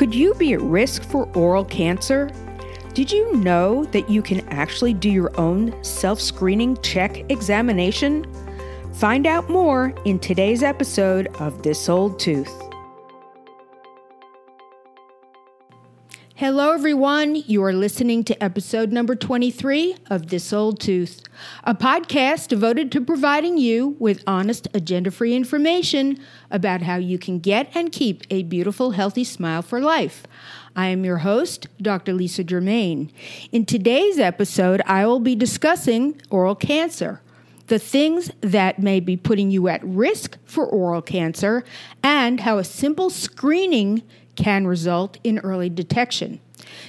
Could you be at risk for oral cancer? Did you know that you can actually do your own self-screening check examination? Find out more in today's episode of This Old Tooth. Hello, everyone. You are listening to episode number 23 of This Old Tooth, a podcast devoted to providing you with honest, agenda-free information about how you can get and keep a beautiful, healthy smile for life. I am your host, Dr. Lisa Germain. In today's episode, I will be discussing oral cancer, the things that may be putting you at risk for oral cancer, and how a simple screening can result in early detection.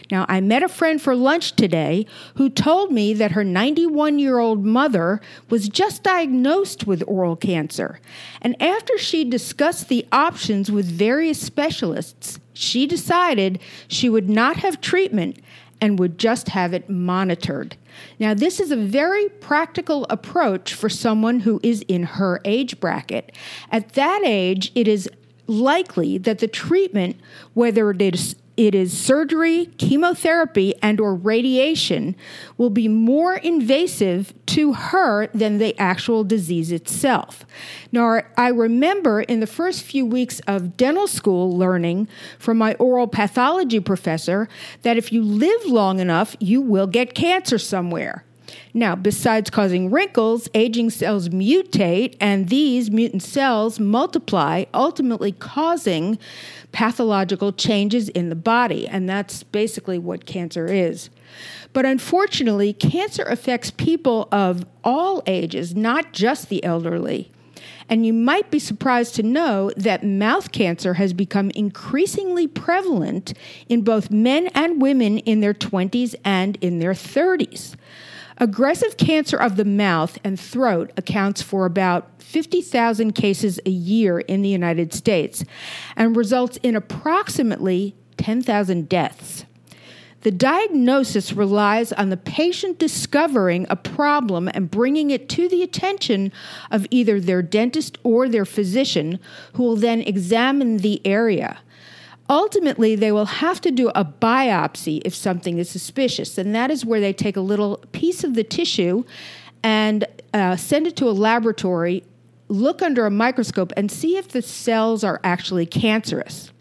Now, I met a friend for lunch today who told me that her 91-year-old mother was just diagnosed with oral cancer. And after she discussed the options with various specialists, she decided she would not have treatment and would just have it monitored. Now, this is a very practical approach for someone who is in her age bracket. At that age, it is likely that the treatment, whether it is surgery, chemotherapy, and or radiation, will be more invasive to her than the actual disease itself. Now, I remember in the first few weeks of dental school learning from my oral pathology professor that if you live long enough, you will get cancer somewhere. Now, besides causing wrinkles, aging cells mutate, and these mutant cells multiply, ultimately causing pathological changes in the body, and that's basically what cancer is. But unfortunately, cancer affects people of all ages, not just the elderly. And you might be surprised to know that mouth cancer has become increasingly prevalent in both men and women in their 20s and in their 30s. Aggressive cancer of the mouth and throat accounts for about 50,000 cases a year in the United States and results in approximately 10,000 deaths. The diagnosis relies on the patient discovering a problem and bringing it to the attention of either their dentist or their physician, who will then examine the area. Ultimately, they will have to do a biopsy if something is suspicious, and that is where they take a little piece of the tissue and send it to a laboratory, look under a microscope, and see if the cells are actually cancerous.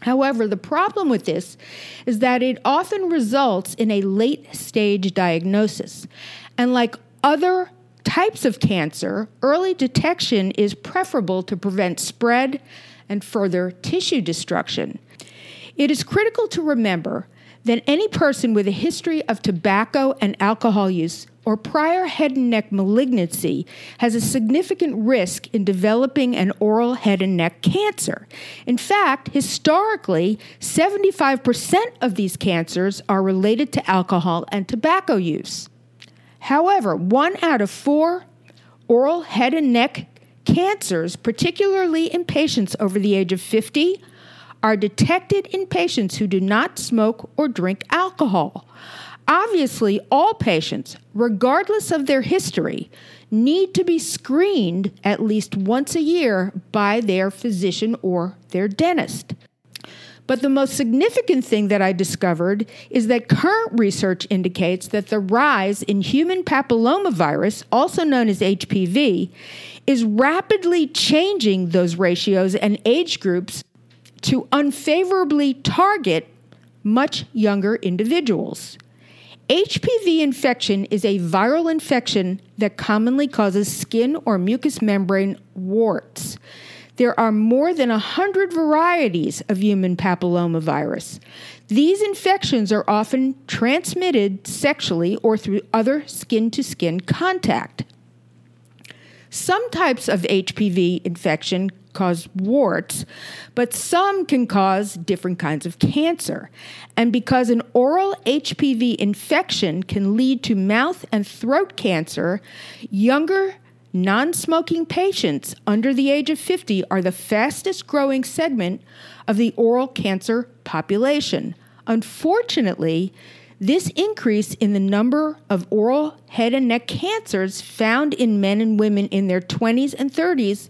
However, the problem with this is that it often results in a late-stage diagnosis, and like other types of cancer, early detection is preferable to prevent spread and further tissue destruction. It is critical to remember that any person with a history of tobacco and alcohol use or prior head and neck malignancy has a significant risk in developing an oral head and neck cancer. In fact, historically, 75% of these cancers are related to alcohol and tobacco use. However, 1 out of 4 oral head and neck cancers, particularly in patients over the age of 50, are detected in patients who do not smoke or drink alcohol. Obviously, all patients, regardless of their history, need to be screened at least once a year by their physician or their dentist. But the most significant thing that I discovered is that current research indicates that the rise in human papillomavirus, also known as HPV, is rapidly changing those ratios and age groups to unfavorably target much younger individuals. HPV infection is a viral infection that commonly causes skin or mucous membrane warts. There are more than 100 varieties of human papillomavirus. These infections are often transmitted sexually or through other skin-to-skin contact. Some types of HPV infection cause warts, but some can cause different kinds of cancer. And because an oral HPV infection can lead to mouth and throat cancer, younger non-smoking patients under the age of 50 are the fastest growing segment of the oral cancer population. Unfortunately, this increase in the number of oral head and neck cancers found in men and women in their 20s and 30s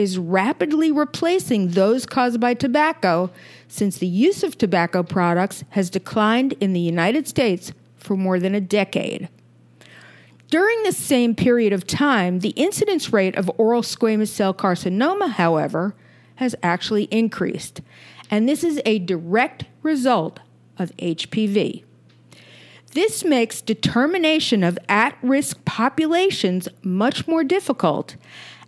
is rapidly replacing those caused by tobacco, since the use of tobacco products has declined in the United States for more than a decade. During the same period of time, the incidence rate of oral squamous cell carcinoma, however, has actually increased, and this is a direct result of HPV. This makes determination of at-risk populations much more difficult,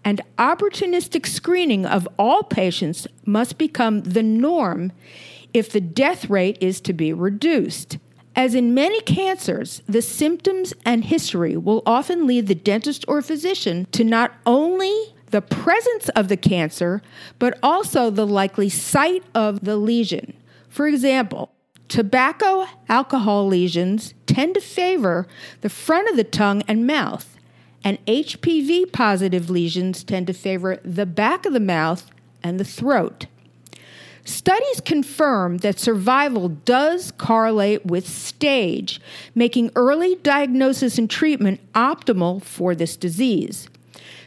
and opportunistic screening of all patients must become the norm if the death rate is to be reduced. As in many cancers, the symptoms and history will often lead the dentist or physician to not only the presence of the cancer, but also the likely site of the lesion. For example, tobacco alcohol lesions tend to favor the front of the tongue and mouth, and HPV-positive lesions tend to favor the back of the mouth and the throat. Studies confirm that survival does correlate with stage, making early diagnosis and treatment optimal for this disease.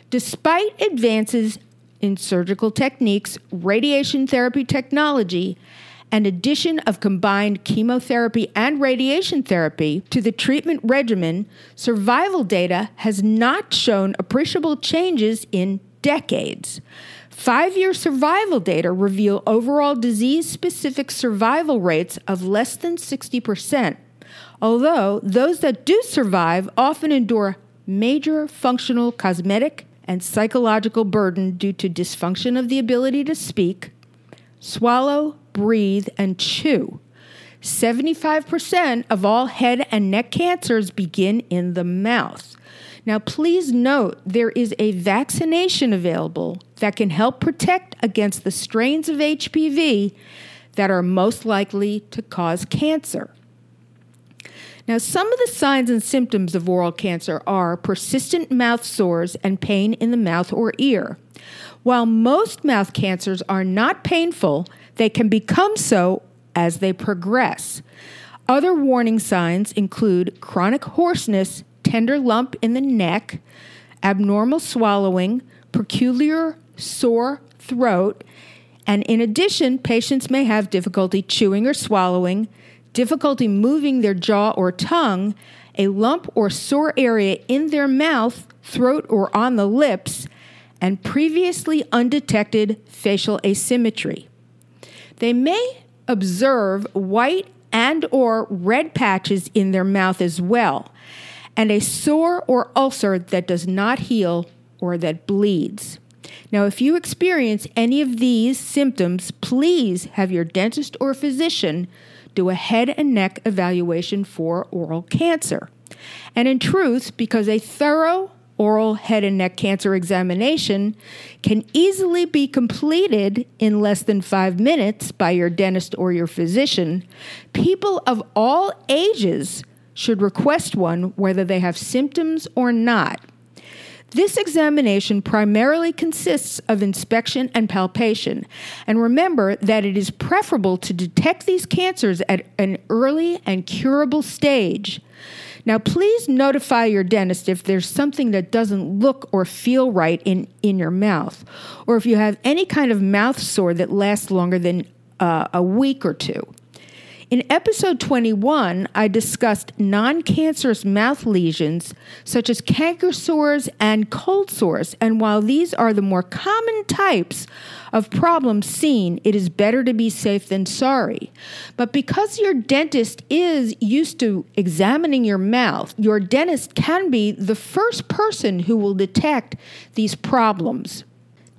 Despite advances in surgical techniques, radiation therapy technology, and addition of combined chemotherapy and radiation therapy to the treatment regimen, survival data has not shown appreciable changes in decades. 5-year survival data reveal overall disease-specific survival rates of less than 60%, although those that do survive often endure major functional, cosmetic, and psychological burden due to dysfunction of the ability to speak, swallow, breathe, and chew. 75% of all head and neck cancers begin in the mouth. Now, please note there is a vaccination available that can help protect against the strains of HPV that are most likely to cause cancer. Now, some of the signs and symptoms of oral cancer are persistent mouth sores and pain in the mouth or ear. While most mouth cancers are not painful, they can become so as they progress. Other warning signs include chronic hoarseness, tender lump in the neck, abnormal swallowing, peculiar sore throat, and in addition, patients may have difficulty chewing or swallowing, difficulty moving their jaw or tongue, a lump or sore area in their mouth, throat, or on the lips, and previously undetected facial asymmetry. They may observe white and or red patches in their mouth as well, and a sore or ulcer that does not heal or that bleeds. Now, if you experience any of these symptoms, please have your dentist or physician do a head and neck evaluation for oral cancer. And in truth, because a thorough oral head and neck cancer examination can easily be completed in less than 5 minutes by your dentist or your physician, people of all ages should request one whether they have symptoms or not. This examination primarily consists of inspection and palpation, and remember that it is preferable to detect these cancers at an early and curable stage. Now, please notify your dentist if there's something that doesn't look or feel right in your mouth, or if you have any kind of mouth sore that lasts longer than a week or two. In episode 21, I discussed non-cancerous mouth lesions such as canker sores and cold sores, and while these are the more common types of problems seen, it is better to be safe than sorry. But because your dentist is used to examining your mouth, your dentist can be the first person who will detect these problems.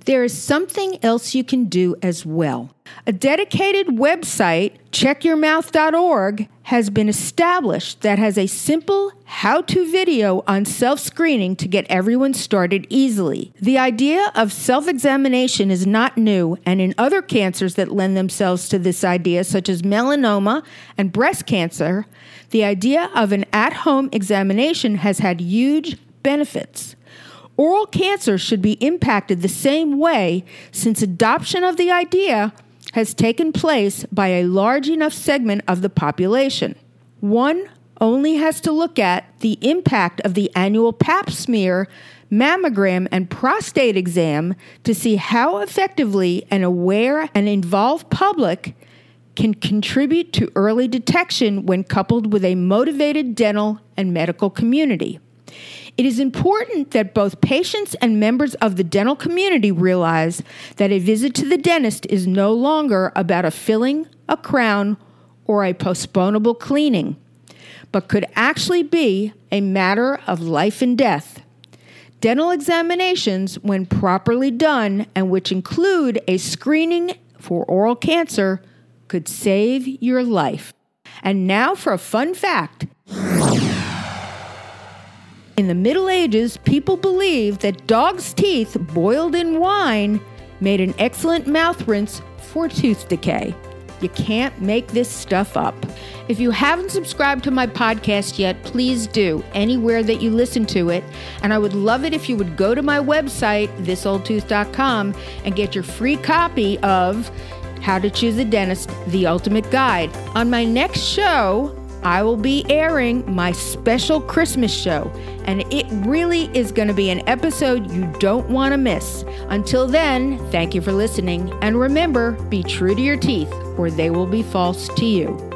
There is something else you can do as well. A dedicated website, CheckYourMouth.org, has been established that has a simple how-to video on self-screening to get everyone started easily. The idea of self-examination is not new, and in other cancers that lend themselves to this idea, such as melanoma and breast cancer, the idea of an at-home examination has had huge benefits. Oral cancer should be impacted the same way, since adoption of the idea has taken place by a large enough segment of the population. One only has to look at the impact of the annual pap smear mammogram, and prostate exam to see how effectively an aware and involved public can contribute to early detection when coupled with a motivated dental and medical community. It is important that both patients and members of the dental community realize that a visit to the dentist is no longer about a filling, a crown, or a postponable cleaning, but could actually be a matter of life and death. Dental examinations, when properly done and which include a screening for oral cancer, could save your life. And now for a fun fact. In the Middle Ages, people believed that dogs' teeth boiled in wine made an excellent mouth rinse for tooth decay. You can't make this stuff up. If you haven't subscribed to my podcast yet, please do, anywhere that you listen to it. And I would love it if you would go to my website, thisoldtooth.com, and get your free copy of How to Choose a Dentist, The Ultimate Guide. On my next show, I will be airing my special Christmas show, and it really is going to be an episode you don't want to miss. Until then, thank you for listening, and remember, be true to your teeth, or they will be false to you.